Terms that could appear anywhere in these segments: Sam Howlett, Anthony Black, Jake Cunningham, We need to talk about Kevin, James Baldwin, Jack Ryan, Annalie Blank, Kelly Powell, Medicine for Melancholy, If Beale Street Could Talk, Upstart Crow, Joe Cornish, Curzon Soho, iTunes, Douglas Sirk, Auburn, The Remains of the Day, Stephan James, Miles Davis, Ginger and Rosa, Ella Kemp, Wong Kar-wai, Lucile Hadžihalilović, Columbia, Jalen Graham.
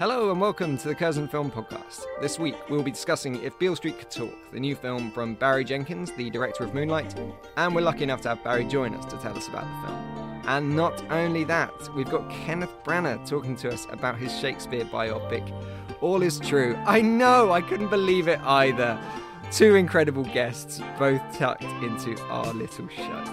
Hello and welcome to the Curzon Film Podcast. This week we'll be discussing If Beale Street Could Talk, the new film from Barry Jenkins, the director of Moonlight, and we're lucky enough to have Barry join us to tell us about the film. And not only that, we've got Kenneth Branagh talking to us about his Shakespeare biopic, All Is True. I know, I couldn't believe it either. Two incredible guests, both tucked into our little show.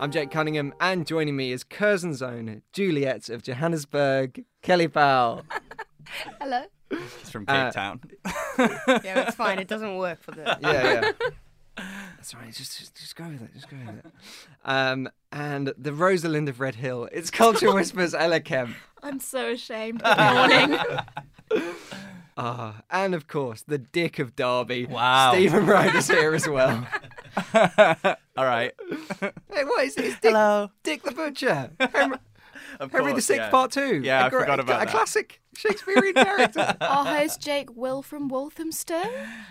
I'm Jake Cunningham, and joining me is Curzon's own Juliet of Johannesburg, Kelly Powell. Hello. It's from Cape Town. Yeah, it's fine. It doesn't work for the... Yeah. That's right. Just go with it. And the Rosalind of Red Hill. It's Culture Whispers, Ella Kemp. I'm so ashamed. Good morning. And, of course, the Dick of Derby. Wow. Stephen Ryder's here as well. All right. Hey, what is this? Hello. Dick the Butcher. Henry VI, yeah. Part 2. Yeah, I forgot about that. A classic Shakespearean character. Our host, Jake Will from Walthamstow.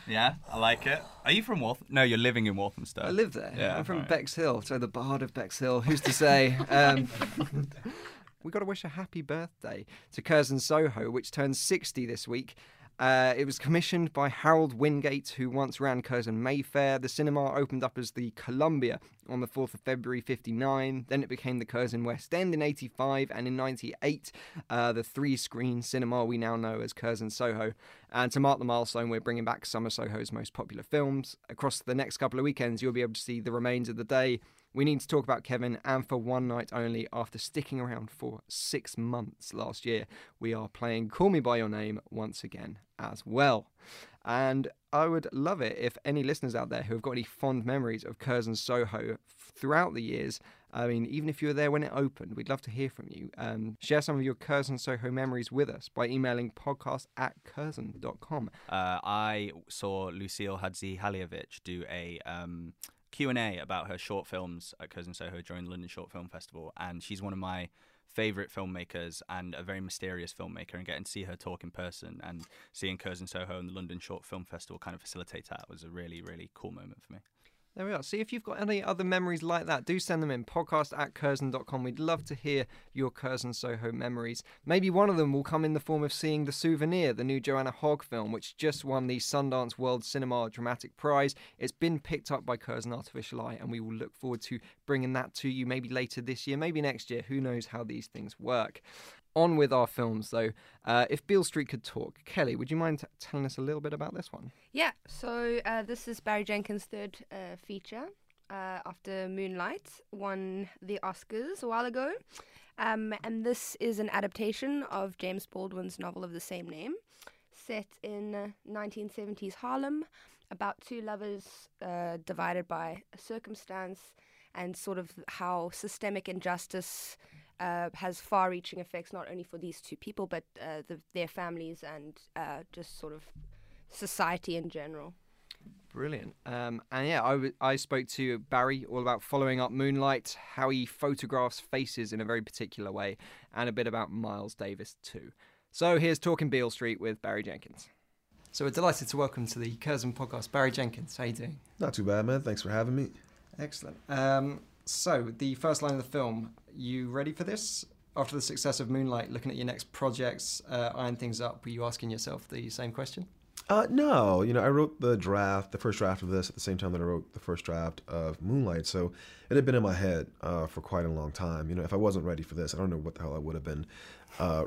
Yeah, I like it. Are you from Walthamstow? No, you're living in Walthamstow. I live there. Yeah, I'm from Bexhill, so the Bard of Bexhill. Who's to say? We got to wish a happy birthday to Curzon Soho, which turns 60 this week. It was commissioned by Harold Wingate, who once ran Curzon Mayfair. The cinema opened up as the Columbia on the 4th of February, 59. Then it became the Curzon West End in 85. And in 98, the three-screen cinema we now know as Curzon Soho. And to mark the milestone, we're bringing back some of Soho's most popular films. Across the next couple of weekends, you'll be able to see The Remains of the Day, We Need to Talk About Kevin, and For One Night Only. After sticking around for 6 months last year, we are playing Call Me By Your Name once again as well. And I would love it if any listeners out there who have got any fond memories of Curzon Soho throughout the years, I mean, even if you were there when it opened, we'd love to hear from you. Share some of your Curzon Soho memories with us by emailing podcast@curzon.com. I saw Lucile Hadžihalilović do a... Q&A about her short films at Curzon Soho during the London Short Film Festival, and she's one of my favourite filmmakers and a very mysterious filmmaker, and getting to see her talk in person and seeing Curzon Soho and the London Short Film Festival kind of facilitate that was a really, really cool moment for me. There we are. See if you've got any other memories like that. Do send them in, podcast@curzon.com. We'd love to hear your Curzon Soho memories. Maybe one of them will come in the form of seeing The Souvenir, the new Joanna Hogg film, which just won the Sundance World Cinema Dramatic Prize. It's been picked up by Curzon Artificial Eye, and we will look forward to bringing that to you maybe later this year, maybe next year. Who knows how these things work. On with our films, though. If Beale Street Could Talk, Kelly, would you mind telling us a little bit about this one? Yeah, so this is Barry Jenkins' third feature after Moonlight won the Oscars a while ago. And this is an adaptation of James Baldwin's novel of the same name, set in 1970s Harlem, about two lovers divided by a circumstance and sort of how systemic injustice has far-reaching effects not only for these two people but their families and just sort of society in general. Brilliant. And yeah, I spoke to Barry all about following up Moonlight, how he photographs faces in a very particular way, and a bit about Miles Davis too. So here's Talking Beale Street with Barry Jenkins. So we're delighted to welcome to the Curzon Podcast Barry Jenkins. How you doing? Not too bad, man. Thanks for having me. Excellent. So the first line of the film, you ready for this? After the success of Moonlight, looking at your next projects, eyeing things up, were you asking yourself the same question? No. You know, I wrote the first draft of this at the same time that I wrote the first draft of Moonlight, so it had been in my head for quite a long time. You know, if I wasn't ready for this, I don't know what the hell I would have been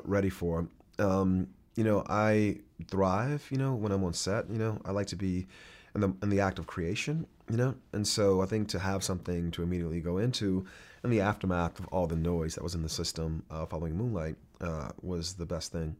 ready for. You know, I thrive, you know, when I'm on set. You know, I like to be in the act of creation, you know? And so I think to have something to immediately go into in the aftermath of all the noise that was in the system following Moonlight was the best thing.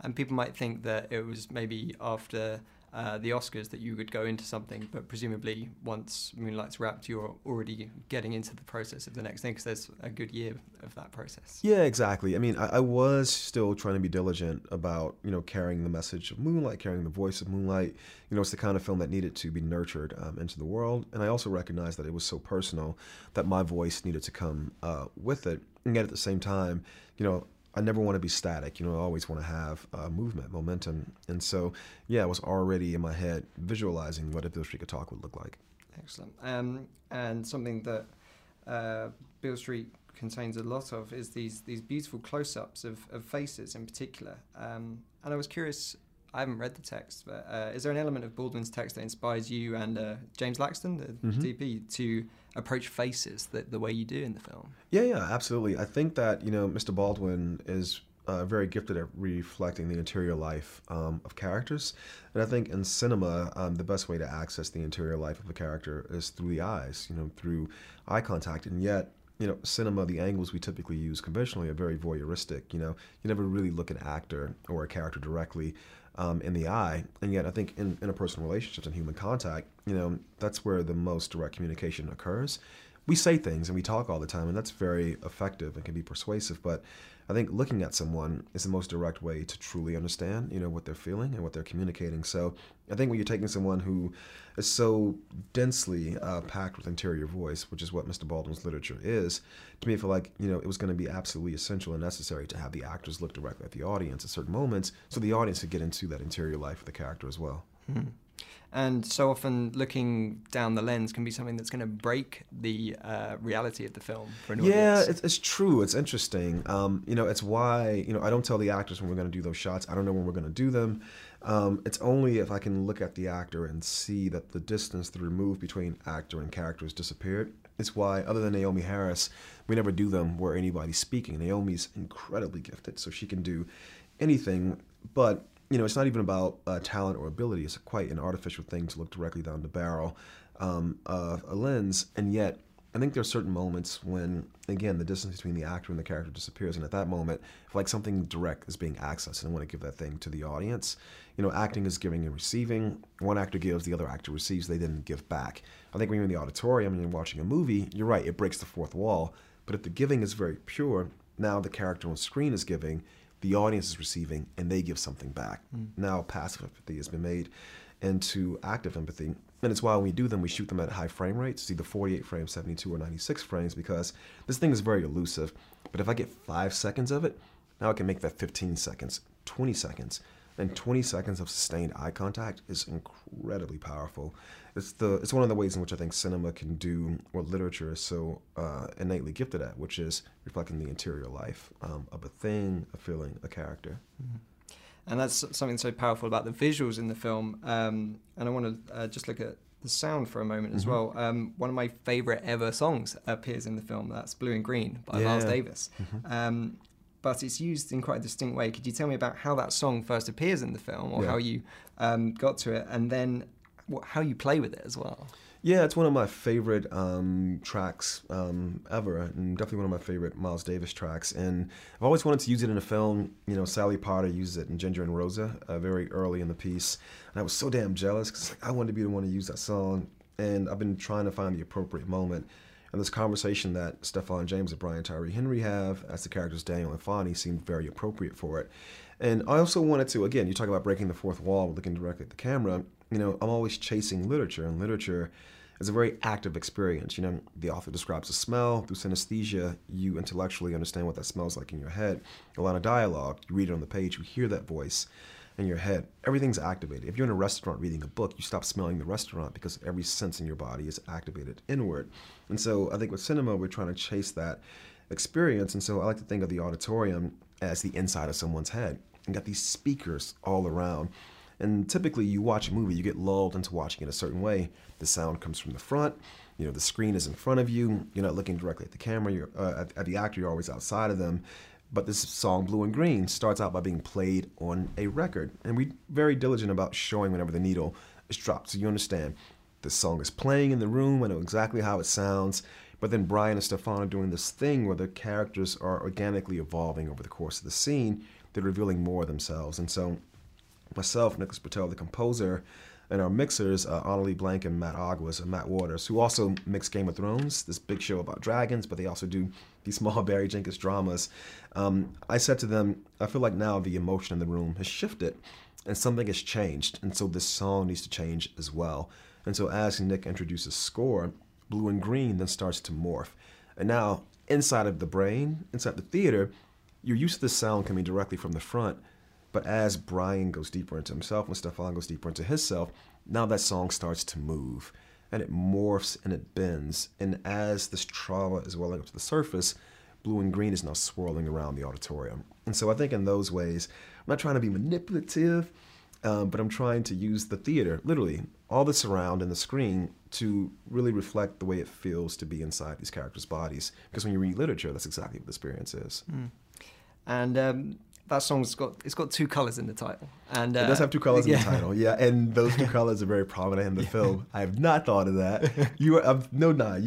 And people might think that it was maybe after the Oscars that you would go into something, but presumably once Moonlight's wrapped, you're already getting into the process of the next thing, because there's a good year of that process. Yeah, exactly. I mean, I was still trying to be diligent about, you know, carrying the message of Moonlight, carrying the voice of Moonlight. You know, it's the kind of film that needed to be nurtured into the world, and I also recognized that it was so personal that my voice needed to come with it. And yet at the same time, you know, I never want to be static, you know, I always want to have movement, momentum. And so, yeah, I was already in my head visualizing what If Beale Street Could Talk would look like. Excellent. And something that Beale Street contains a lot of is these beautiful close-ups of faces in particular. And I was curious, I haven't read the text, but is there an element of Baldwin's text that inspires you and James Laxton, the DP, to approach faces the way you do in the film? Yeah, absolutely. I think that, you know, Mr. Baldwin is very gifted at reflecting the interior life of characters. And I think in cinema, the best way to access the interior life of a character is through the eyes, you know, through eye contact. And yet, you know, cinema, the angles we typically use conventionally are very voyeuristic. You know, you never really look an actor or a character directly in the eye, and yet I think in interpersonal relationships and human contact, you know, that's where the most direct communication occurs. We say things and we talk all the time, and that's very effective and can be persuasive, but I think looking at someone is the most direct way to truly understand, you know, what they're feeling and what they're communicating. So I think when you're taking someone who is so densely packed with interior voice, which is what Mr. Baldwin's literature is, to me I feel like, you know, it was going to be absolutely essential and necessary to have the actors look directly at the audience at certain moments so the audience could get into that interior life of the character as well. Mm-hmm. And so often looking down the lens can be something that's going to break the reality of the film for an audience. Yeah, it's true. It's interesting. You know, it's why, you know, I don't tell the actors when we're going to do those shots. I don't know when we're going to do them. It's only if I can look at the actor and see that the distance, the remove between actor and character has disappeared. It's why, other than Naomi Harris, we never do them where anybody's speaking. Naomi's incredibly gifted, so she can do anything, but you know, it's not even about talent or ability. It's quite an artificial thing to look directly down the barrel of a lens. And yet, I think there are certain moments when, again, the distance between the actor and the character disappears. And at that moment, like, something direct is being accessed, and I want to give that thing to the audience. You know, acting is giving and receiving. One actor gives, the other actor receives. They didn't give back. I think when you're in the auditorium and you're watching a movie, you're right, it breaks the fourth wall. But if the giving is very pure, now the character on screen is giving, the audience is receiving, and they give something back. Mm. Now passive empathy has been made into active empathy. And it's why when we do them, we shoot them at high frame rates, either 48 frames, 72, or 96 frames, because this thing is very elusive. But if I get 5 seconds of it, now I can make that 15 seconds, 20 seconds. And 20 seconds of sustained eye contact is incredibly powerful. It's one of the ways in which I think cinema can do what literature is so innately gifted at, which is reflecting the interior life of a thing, a feeling, a character. Mm-hmm. And that's something so powerful about the visuals in the film. And I want to just look at the sound for a moment as well. One of my favorite ever songs appears in the film. That's Blue and Green by Miles Davis. Mm-hmm. But it's used in quite a distinct way. Could you tell me about how that song first appears in the film, or how you got to it, and then how you play with it as well? Yeah, it's one of my favorite tracks ever, and definitely one of my favorite Miles Davis tracks. And I've always wanted to use it in a film. You know, Sally Potter uses it in Ginger and Rosa very early in the piece. And I was so damn jealous, because like, I wanted to be the one to use that song. And I've been trying to find the appropriate moment. And this conversation that Stephan James and Brian Tyree Henry have as the characters Daniel and Fonny seemed very appropriate for it. And I also wanted to, again, you talk about breaking the fourth wall, looking directly at the camera. You know, I'm always chasing literature, and literature is a very active experience. You know, the author describes a smell. Through synesthesia, you intellectually understand what that smells like in your head. A lot of dialogue, you read it on the page, you hear that voice in your head. Everything's activated. If you're in a restaurant reading a book, you stop smelling the restaurant because every sense in your body is activated inward. And so I think with cinema, we're trying to chase that experience. And so I like to think of the auditorium as the inside of someone's head. You got these speakers all around. And typically you watch a movie, you get lulled into watching it a certain way. The sound comes from the front, you know, the screen is in front of you, you're not looking directly at the camera, you're, at the actor, you're always outside of them. But this song, Blue and Green, starts out by being played on a record. And we're very diligent about showing whenever the needle is dropped. So you understand, the song is playing in the room, I know exactly how it sounds, but then Brian and Stephan are doing this thing where the characters are organically evolving over the course of the scene. They're revealing more of themselves. And so myself, Nicholas Patel, the composer, and our mixers, Annalie Blank and Matt Aguas and Matt Waters, who also mix Game of Thrones, this big show about dragons, but they also do these small Barry Jenkins dramas. I said to them, I feel like now the emotion in the room has shifted and something has changed. And so this song needs to change as well. And so as Nick introduces score, Blue and Green then starts to morph. And now inside of the brain, inside the theater, you're used to the sound coming directly from the front. But as Brian goes deeper into himself, when Stephan goes deeper into himself, now that song starts to move, and it morphs and it bends. And as this trauma is welling up to the surface, Blue and Green is now swirling around the auditorium. And so I think in those ways, I'm not trying to be manipulative, but I'm trying to use the theater, literally, all the surround and the screen to really reflect the way it feels to be inside these characters' bodies. Because when you read literature, that's exactly what the experience is. Mm. And that song's got, it's got two colors in the title. And it does have two colors in the title, yeah. And those two colors are very prominent in the film. I have not thought of that. You are, no lie,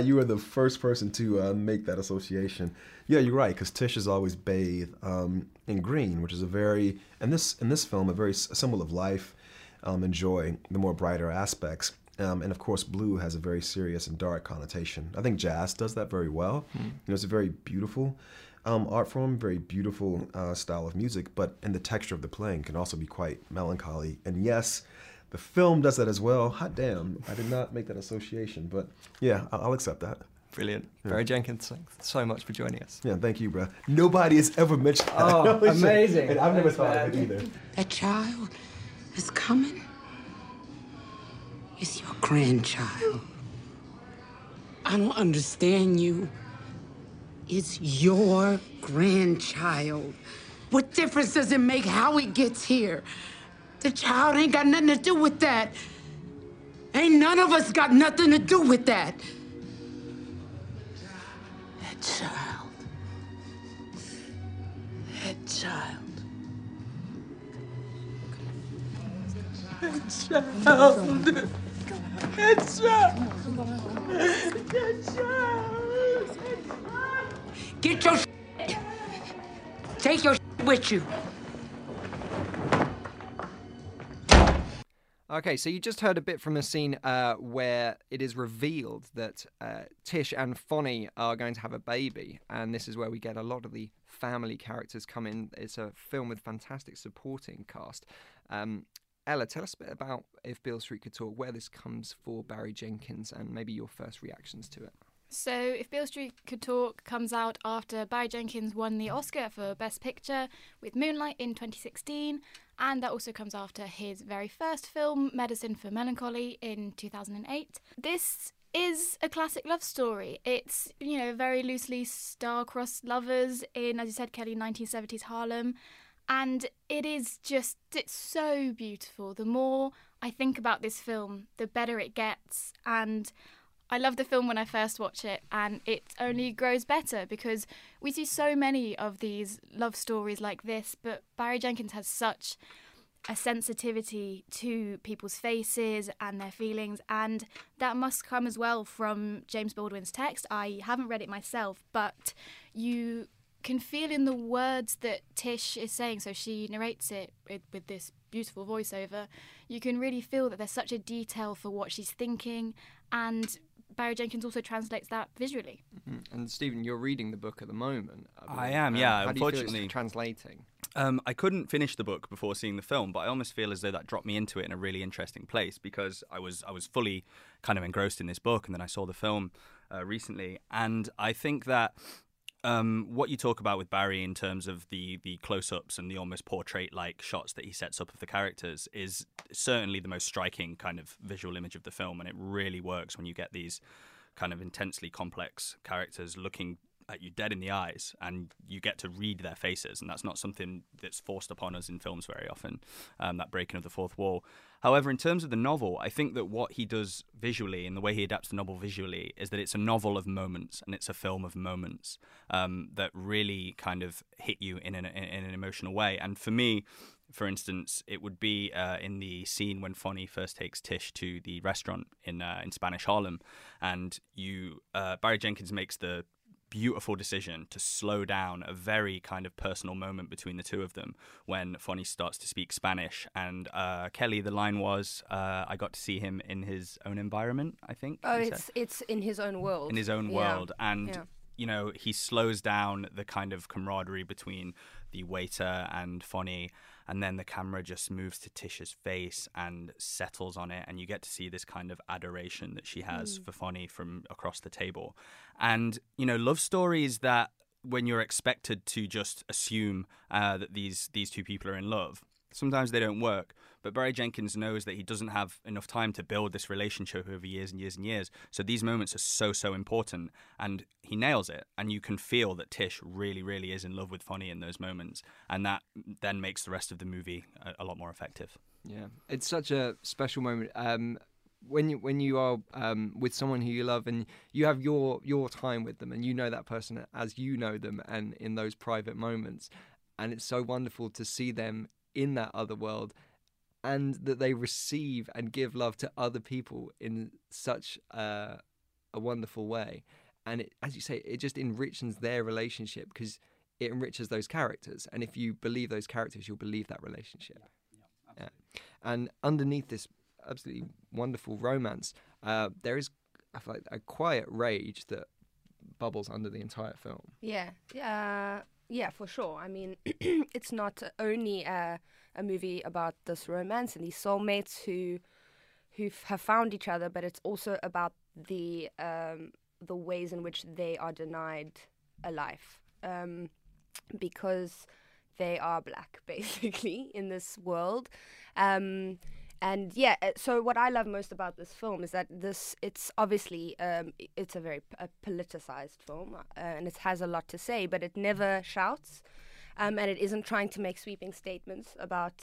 you are the first person to make that association. Yeah, you're right, because Tish is always bathed in green, which is a very, in this film, a symbol of life and joy, the more brighter aspects. And of course, blue has a very serious and dark connotation. I think jazz does that very well. Mm. You know, it's a very beautiful art form, very beautiful style of music, but and the texture of the playing can also be quite melancholy. And yes, the film does that as well. Hot damn, I did not make that association, but yeah, I'll accept that. Brilliant. Yeah. Barry Jenkins, thanks so much for joining us. Yeah, thank you, bro. Nobody has ever mentioned that. Oh, amazing. And I've never thought of it either. A child is coming. It's your grandchild. I don't understand you. It's your grandchild. What difference does it make how it gets here? The child ain't got nothing to do with that. Ain't none of us got nothing to do with that. That child. Get your shit. Take your shit with you. Okay, so you just heard a bit from a scene where it is revealed that Tish and Fonny are going to have a baby, and this is where we get a lot of the family characters come in. It's a film with fantastic supporting cast. Ella, tell us a bit about If Beale Street Could Talk, where this comes for Barry Jenkins, and maybe your first reactions to it. So If Beale Street Could Talk comes out after Barry Jenkins won the Oscar for Best Picture with Moonlight in 2016, and that also comes after his very first film, Medicine for Melancholy, in 2008. This is a classic love story. It's, you know, very loosely star-crossed lovers in, as you said, Kelly, 1970s Harlem, and it is just, it's so beautiful. The more I think about this film, the better it gets, and I love the film when I first watch it, and it only grows better because we see so many of these love stories like this, but Barry Jenkins has such a sensitivity to people's faces and their feelings, and that must come as well from James Baldwin's text. I haven't read it myself, but you can feel in the words that Tish is saying, so she narrates it with this beautiful voiceover, you can really feel that there's such a detail for what she's thinking, and Barry Jenkins also translates that visually. Mm-hmm. And Stephen, you're reading the book at the moment. I am, yeah. Unfortunately, do you feel it's translating? I couldn't finish the book before seeing the film, but I almost feel as though that dropped me into it in a really interesting place because I was fully kind of engrossed in this book, and then I saw the film recently, and I think that what you talk about with Barry in terms of the close-ups and the almost portrait-like shots that he sets up of the characters is certainly the most striking kind of visual image of the film, and it really works when you get these kind of intensely complex characters looking at you dead in the eyes, and you get to read their faces, and that's not something that's forced upon us in films very often, that breaking of the fourth wall. However, in terms of the novel, I think that what he does visually and the way he adapts the novel visually is that it's a novel of moments and it's a film of moments that really kind of hit you in an emotional way. And for me, for instance, it would be in the scene when Fonny first takes Tish to the restaurant in Spanish Harlem, and Barry Jenkins makes the beautiful decision to slow down a very kind of personal moment between the two of them when Fonny starts to speak Spanish. And Kelly, the line was, I got to see him in his own environment, I think. Oh, it's in his own world. In his own world. And, you know, he slows down the kind of camaraderie between the waiter and Fonny, and then the camera just moves to Tish's face and settles on it, and you get to see this kind of adoration that she has for Fonny from across the table. And, you know, love stories that when you're expected to just assume that these two people are in love, sometimes they don't work. But Barry Jenkins knows that he doesn't have enough time to build this relationship over years and years and years. So these moments are so, so important. And he nails it. And you can feel that Tish really, really is in love with Fonny in those moments. And that then makes the rest of the movie a lot more effective. Yeah, it's such a special moment. When you are with someone who you love and you have your time with them, and you know that person as you know them, and in those private moments. And it's so wonderful to see them in that other world, and that they receive and give love to other people in such a wonderful way. And it, as you say, it just enriches their relationship, because it enriches those characters. And if you believe those characters, you'll believe that relationship. And underneath this absolutely wonderful romance, there is a quiet rage that bubbles under the entire film. Yeah, for sure. I mean, it's not only a movie about this romance and these soulmates who have found each other, but it's also about the ways in which they are denied a life because they are black, basically, in this world. And yeah, so what I love most about this film is that it's obviously, it's a very politicized film, and it has a lot to say, but it never shouts, and it isn't trying to make sweeping statements about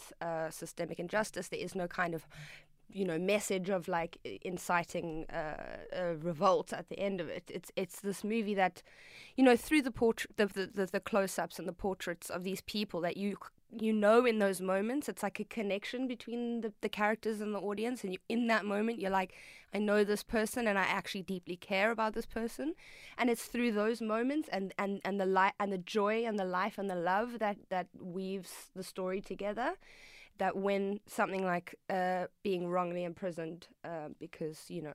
systemic injustice. There is no kind of, you know, message of like inciting a revolt at the end of it. It's this movie that, you know, through the close-ups and the portraits of these people that you know, in those moments, it's like a connection between the characters and the audience. And in that moment, you're like, I know this person and I actually deeply care about this person. And it's through those moments and the light and the joy and the life and the love that weaves the story together, that when something like being wrongly imprisoned because, you know,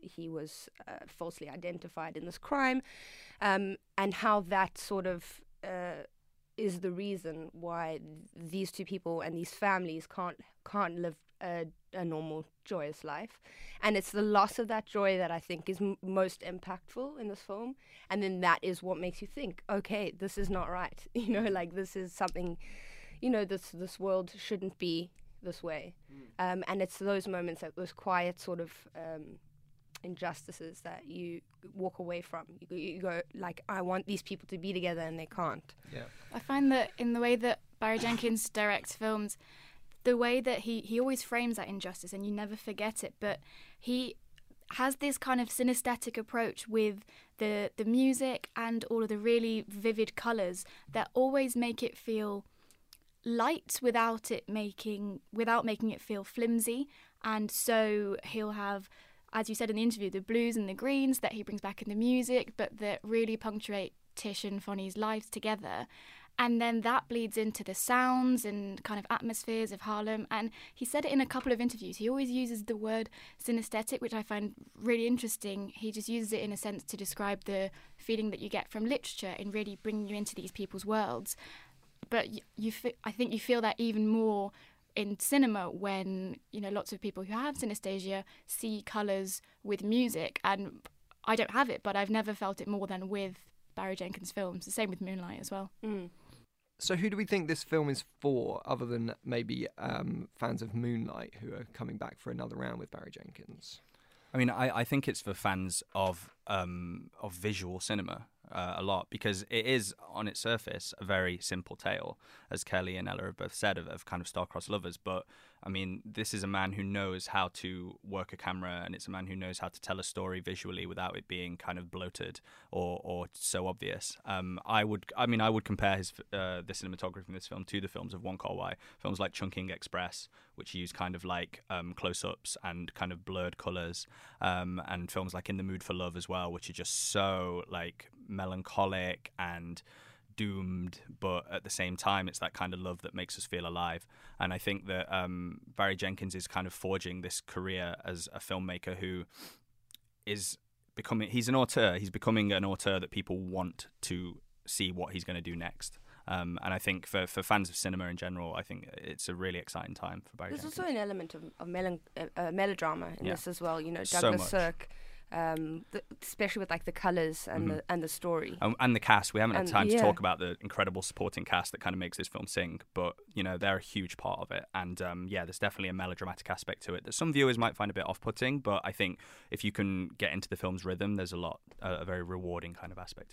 he was falsely identified in this crime, and how that sort of... is the reason why these two people and these families can't live a normal, joyous life. And it's the loss of that joy that I think is most impactful in this film. And then that is what makes you think, okay, this is not right. You know, like, this is something, you know, this world shouldn't be this way. And it's those moments, that those quiet sort of injustices that you walk away from. You go like, I want these people to be together, and they can't. Yeah, I find that in the way that Barry Jenkins directs films, the way that he always frames that injustice, and you never forget it. But he has this kind of synesthetic approach with the music and all of the really vivid colours that always make it feel light without making it feel flimsy. And so he'll have, as you said in the interview, the blues and the greens that he brings back in the music, but that really punctuate Tish and Fonny's lives together. And then that bleeds into the sounds and kind of atmospheres of Harlem. And he said it in a couple of interviews. He always uses the word synesthetic, which I find really interesting. He just uses it in a sense to describe the feeling that you get from literature and really bringing you into these people's worlds. But I think you feel that even more in cinema, when, you know, lots of people who have synesthesia see colours with music, and I don't have it, but I've never felt it more than with Barry Jenkins' films. The same with Moonlight as well. So who do we think this film is for, other than maybe fans of Moonlight who are coming back for another round with Barry Jenkins? I mean, I think it's for fans of visual cinema. a lot, because it is on its surface a very simple tale, as Kelly and Ella have both said, of kind of star-crossed lovers. But I mean, this is a man who knows how to work a camera, and it's a man who knows how to tell a story visually without it being kind of bloated or so obvious. I would compare his the cinematography in this film to the films of Wong Kar-wai, films like Chungking Express, which use kind of like close-ups and kind of blurred colors, and films like In the Mood for Love as well, which are just so like melancholic and doomed, but at the same time it's that kind of love that makes us feel alive. And I think that Barry Jenkins is kind of forging this career as a filmmaker who is becoming, he's becoming an auteur that people want to see what he's going to do next. And I think for fans of cinema in general, I think it's a really exciting time for Barry Jenkins. There's also an element of melodrama in this as well, you know, Douglas Sirk. Especially with like the colours and the story and the cast. We haven't had time to talk about the incredible supporting cast that kind of makes this film sing, but you know, they're a huge part of it. And there's definitely a melodramatic aspect to it that some viewers might find a bit off-putting, but I think if you can get into the film's rhythm, there's a very rewarding kind of aspect.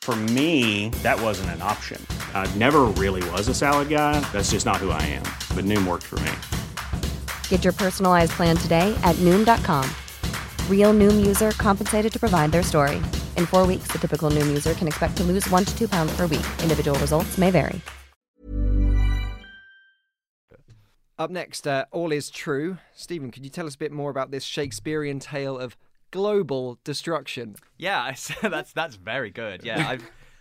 For me, that wasn't an option. I never really was a salad guy. That's just not who I am. But Noom worked for me. Get your personalized plan today at Noom.com. Real Noom user compensated to provide their story. In 4 weeks, the typical Noom user can expect to lose 1 to 2 pounds per week. Individual results may vary. Up next, All Is True. Stephen, could you tell us a bit more about this Shakespearean tale of global destruction? Yeah, that's very good. Yeah,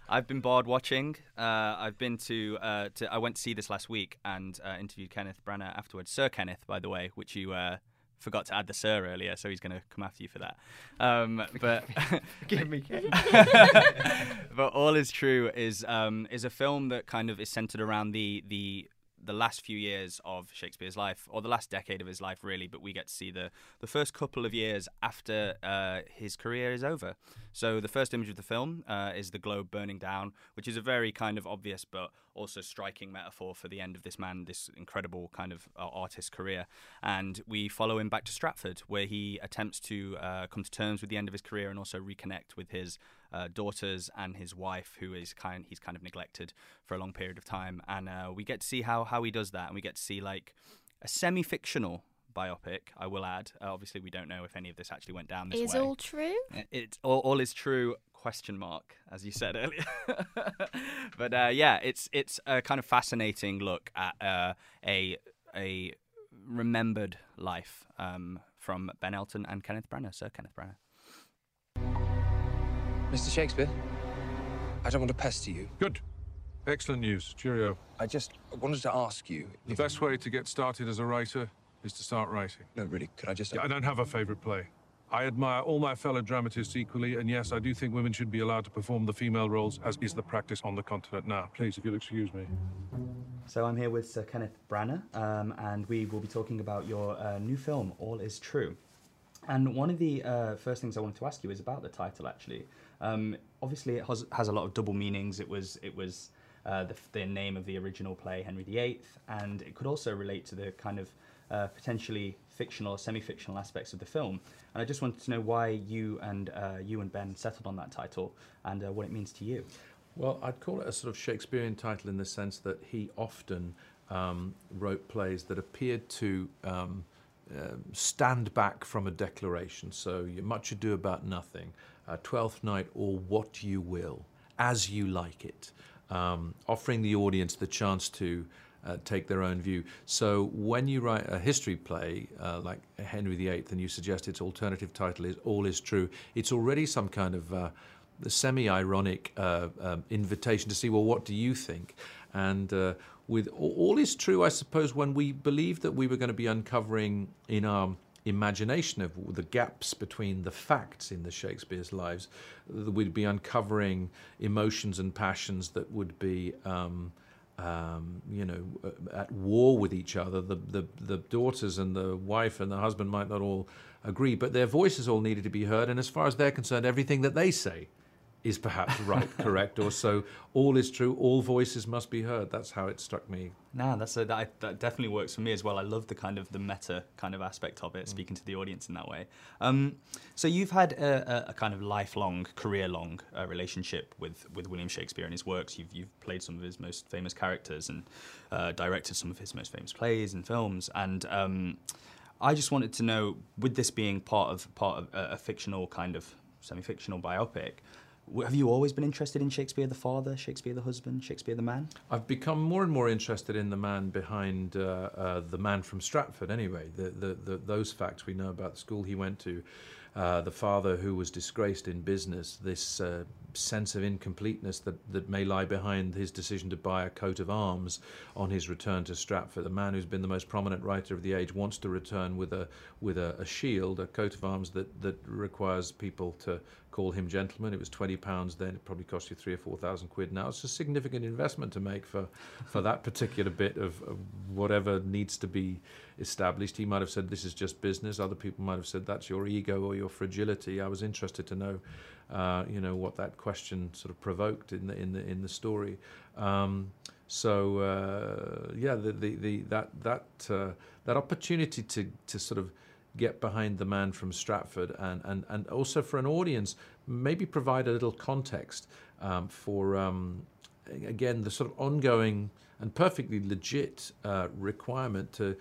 I've been bored watching. I went to see this last week and interviewed Kenneth Branagh afterwards. Sir Kenneth, by the way, which you forgot to add the sir earlier, so he's going to come after you for that. But forgive me, Ken. But All Is True is a film that kind of is centered around the last few years of Shakespeare's life, or the last decade of his life, really, but we get to see the first couple of years after his career is over. So the first image of the film is the globe burning down, which is a very kind of obvious but also striking metaphor for the end of this man, this incredible kind of artist career. And we follow him back to Stratford, where he attempts to come to terms with the end of his career and also reconnect with his daughters and his wife, who is he's kind of neglected for a long period of time. And we get to see how he does that, and we get to see like a semi-fictional biopic, I will add. Obviously, we don't know if any of this actually went down this way. Is all true? It's all is true. Question mark, as you said earlier. But it's a kind of fascinating look at a remembered life from Ben Elton and Kenneth Branagh, Sir Kenneth Branagh. Mr. Shakespeare, I don't want to pester you. Good. Excellent news. Cheerio. I just wanted to ask you... The best way to get started as a writer is to start writing. No, really, could I just... Yeah, I don't have a favourite play. I admire all my fellow dramatists equally, and yes, I do think women should be allowed to perform the female roles, as is the practice on the continent now. Please, if you'll excuse me. So I'm here with Sir Kenneth Branagh, and we will be talking about your new film, All Is True. And one of the first things I wanted to ask you is about the title, actually. Obviously, it has a lot of double meanings. It was the name of the original play, Henry VIII, and it could also relate to the kind of potentially fictional or semi-fictional aspects of the film. And I just wanted to know why you and Ben settled on that title and what it means to you. Well, I'd call it a sort of Shakespearean title in the sense that he often wrote plays that appeared to... stand back from a declaration. So Much Ado About Nothing, Twelfth Night, or What You Will, As You Like It, offering the audience the chance to take their own view. So when you write a history play like Henry VIII and you suggest its alternative title is All Is True, it's already some kind of the semi-ironic invitation to see, well, what do you think? And with All Is True, I suppose, when we believed that we were going to be uncovering in our imagination of the gaps between the facts in the Shakespeare's lives, that we'd be uncovering emotions and passions that would be you know, at war with each other. The daughters and the wife and the husband might not all agree, but their voices all needed to be heard, and as far as they're concerned, everything that they say is perhaps right, correct, or so. All is true, all voices must be heard. That's how it struck me. No, that definitely works for me as well. I love the kind of the meta kind of aspect of it, speaking to the audience in that way. So you've had a kind of lifelong, career-long relationship with William Shakespeare and his works. You've played some of his most famous characters and directed some of his most famous plays and films. And I just wanted to know, with this being part of a fictional kind of semi-fictional biopic, have you always been interested in Shakespeare the father, Shakespeare the husband, Shakespeare the man? I've become more and more interested in the man behind the man from Stratford, anyway. Those facts we know about the school he went to, the father who was disgraced in business, this sense of incompleteness that may lie behind his decision to buy a coat of arms on his return to Stratford. The man who's been the most prominent writer of the age wants to return with a shield, a coat of arms that requires people to call him gentleman. It was £20 then. It probably cost you 3,000 or 4,000 quid now. It's a significant investment to make for that particular bit of whatever needs to be established. He might have said, this is just business. Other people might have said, that's your ego or your fragility. I was interested to know, you know, what that question sort of provoked in the story. Yeah, that opportunity to sort of get behind the man from Stratford and also for an audience, maybe provide a little context for, again, the sort of ongoing and perfectly legit requirement to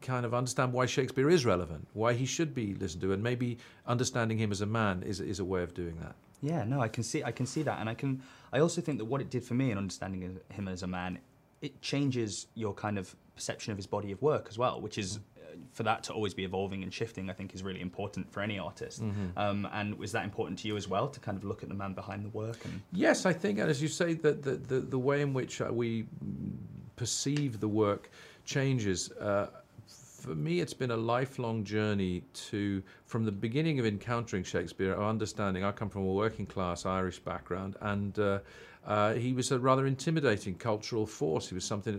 kind of understand why Shakespeare is relevant, why he should be listened to, and maybe understanding him as a man is a way of doing that. Yeah, no, I can see that, and I also think that what it did for me in understanding him as a man, it changes your kind of perception of his body of work as well, which is, for that to always be evolving and shifting, I think is really important for any artist. Mm-hmm. And was that important to you as well, to kind of look at the man behind the work? And... Yes, I think, and as you say, that the way in which we perceive the work changes. For me, it's been a lifelong journey from the beginning of encountering Shakespeare, of understanding. I come from a working class Irish background, and he was a rather intimidating cultural force. He was something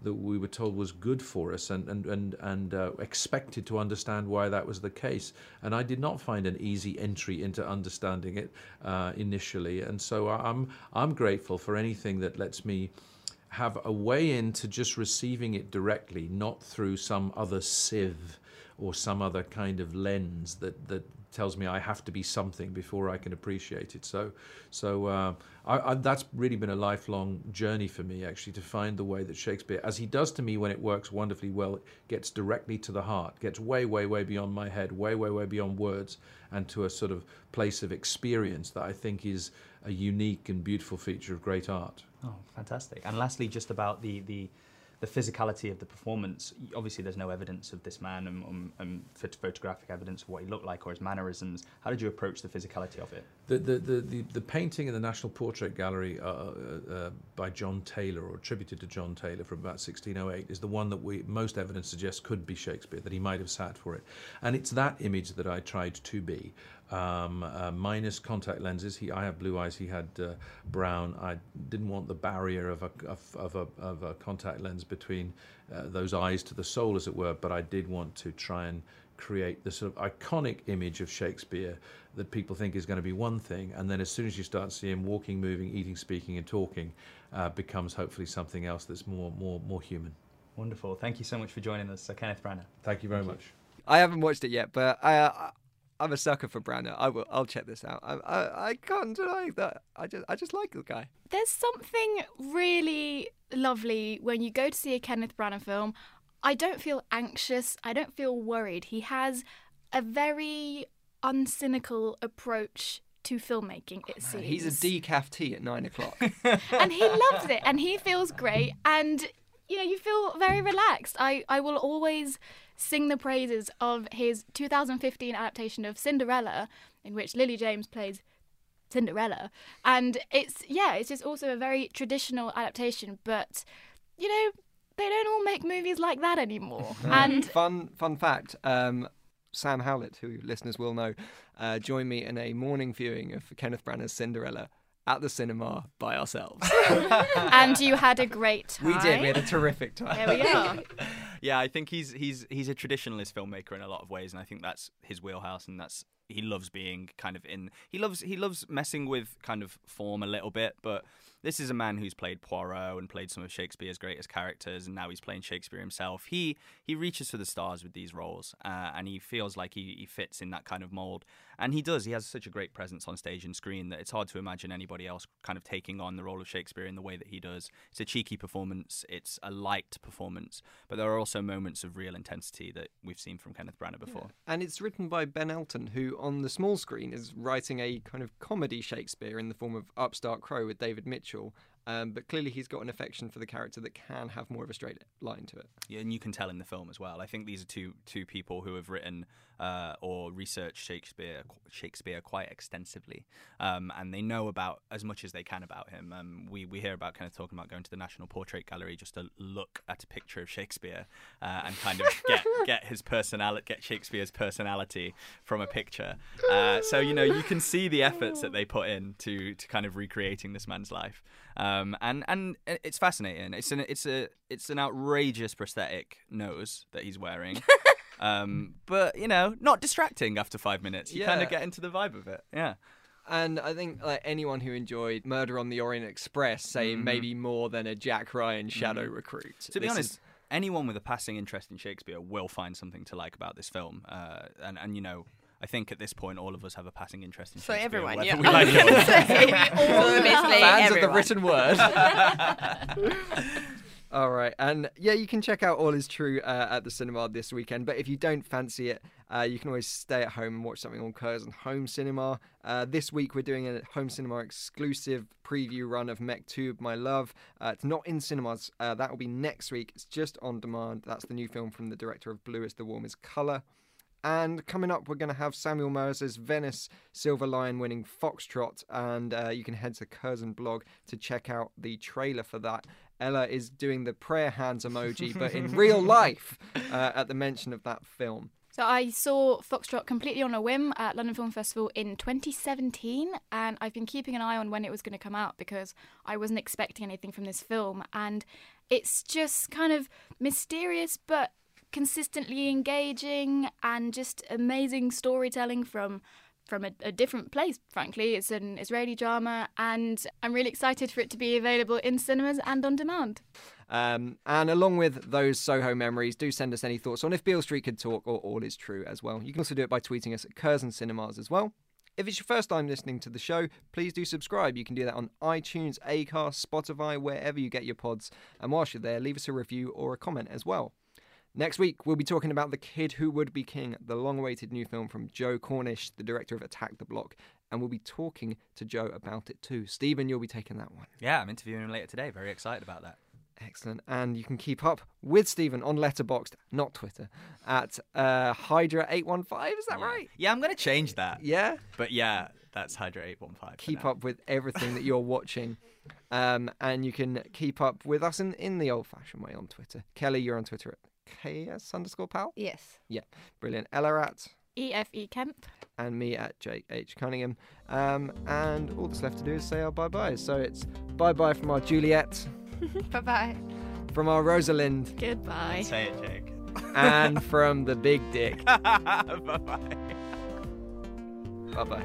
that we were told was good for us and expected to understand why that was the case. And I did not find an easy entry into understanding it initially. And so I'm grateful for anything that lets me have a way into just receiving it directly, not through some other sieve or some other kind of lens that tells me I have to be something before I can appreciate it. So that's really been a lifelong journey for me, actually, to find the way that Shakespeare, as he does to me when it works wonderfully well, gets directly to the heart, gets way, way, way beyond my head, way, way, way beyond words, and to a sort of place of experience that I think is a unique and beautiful feature of great art. Oh, fantastic. And lastly, just about the physicality of the performance. Obviously, there's no evidence of this man and photographic evidence of what he looked like or his mannerisms. How did you approach the physicality of it? The painting in the National Portrait Gallery by John Taylor, or attributed to John Taylor, from about 1608, is the one that most evidence suggests could be Shakespeare, that he might have sat for it. And it's that image that I tried to be. Minus contact lenses. I have blue eyes. He had brown. I didn't want the barrier of a contact lens between those eyes to the soul, as it were. But I did want to try and create the sort of iconic image of Shakespeare that people think is going to be one thing, and then as soon as you start seeing him walking, moving, eating, speaking, and talking, becomes hopefully something else that's more human. Wonderful. Thank you so much for joining us, Sir Kenneth Branagh. Thank you very much. I haven't watched it yet, but I'm a sucker for Branagh. I'll check this out. I can't deny that. I just like the guy. There's something really lovely when you go to see a Kenneth Branagh film. I don't feel anxious. I don't feel worried. He has a very uncynical approach to filmmaking, it seems. He's a decaf tea at 9 o'clock. And he loves it, and he feels great, and you know, you feel very relaxed. I will always sing the praises of his 2015 adaptation of Cinderella, in which Lily James plays Cinderella. And it's, yeah, it's just also a very traditional adaptation, but, you know, they don't all make movies like that anymore. And fun fact, Sam Howlett, who listeners will know, joined me in a morning viewing of Kenneth Branagh's Cinderella at the cinema by ourselves. And you had a great time. We did. We had a terrific time. There we are. Yeah, I think he's a traditionalist filmmaker in a lot of ways, and I think that's his wheelhouse, and that's he loves being kind of in. He loves messing with kind of form a little bit, but this is a man who's played Poirot and played some of Shakespeare's greatest characters, and now he's playing Shakespeare himself. He reaches for the stars with these roles, and he feels like he fits in that kind of mold. And he does. He has such a great presence on stage and screen that it's hard to imagine anybody else kind of taking on the role of Shakespeare in the way that he does. It's a cheeky performance. It's a light performance. But there are also moments of real intensity that we've seen from Kenneth Branagh before. Yeah. And it's written by Ben Elton, who on the small screen is writing a kind of comedy Shakespeare in the form of Upstart Crow with David Mitchell. But clearly he's got an affection for the character that can have more of a straight line to it. Yeah, and you can tell in the film as well. I think these are two people who have written or researched Shakespeare quite extensively, and they know about as much as they can about him. We hear about Kenneth talking about going to the National Portrait Gallery just to look at a picture of Shakespeare and kind of get Shakespeare's personality from a picture. So you know you can see the efforts that they put in to kind of recreating this man's life. And it's fascinating. It's an outrageous prosthetic nose that he's wearing. But you know, not distracting after 5 minutes. You kind of get into the vibe of it. Yeah. And I think like anyone who enjoyed Murder on the Orient Express, say maybe more than a Jack Ryan Shadow Recruit. To be honest, anyone with a passing interest in Shakespeare will find something to like about this film. And you know, I think at this point all of us have a passing interest in Shakespeare. So everyone, yeah. We like it. Fans of the written word. All right, and yeah, you can check out All Is True at the cinema this weekend. But if you don't fancy it, you can always stay at home and watch something on Curzon Home Cinema. This week we're doing a home cinema exclusive preview run of Mektub, My Love. It's not in cinemas. That will be next week. It's just on demand. That's the new film from the director of Blue is the Warmest Colour. And coming up, we're going to have Samuel Moses' Venice Silver Lion winning Foxtrot. And you can head to Curzon blog to check out the trailer for that. Ella is doing the prayer hands emoji, but in real life at the mention of that film. So I saw Foxtrot completely on a whim at London Film Festival in 2017, and I've been keeping an eye on when it was going to come out because I wasn't expecting anything from this film. And it's just kind of mysterious, but consistently engaging and just amazing storytelling from a different place, frankly. It's an Israeli drama, and I'm really excited for it to be available in cinemas and on demand. And along with those Soho memories, do send us any thoughts on If Beale Street Could Talk or All Is True as well. You can also do it by tweeting us at Curzon Cinemas as well. If it's your first time listening to the show, please do subscribe. You can do that on iTunes, Acast, Spotify, wherever you get your pods. And whilst you're there, leave us a review or a comment as well. Next week, we'll be talking about The Kid Who Would Be King, the long-awaited new film from Joe Cornish, the director of Attack the Block. And we'll be talking to Joe about it too. Stephen, you'll be taking that one. Yeah, I'm interviewing him later today. Very excited about that. Excellent. And you can keep up with Stephen on Letterboxd, not Twitter, at Hydra815. Is that right? Yeah, I'm going to change that. Yeah? But yeah, that's Hydra815. Keep up with everything that you're watching. And you can keep up with us in the old-fashioned way on Twitter. Kelly, you're on Twitter at KS_Powell? Yes. Yeah. Brilliant. Ella at EFE Kemp. And me at Jake H. Cunningham. And all that's left to do is say our bye-bye. So it's bye-bye from our Juliet. Bye-bye. From our Rosalind. Goodbye. Say it, Jake. And from the big dick. Bye-bye. Bye-bye.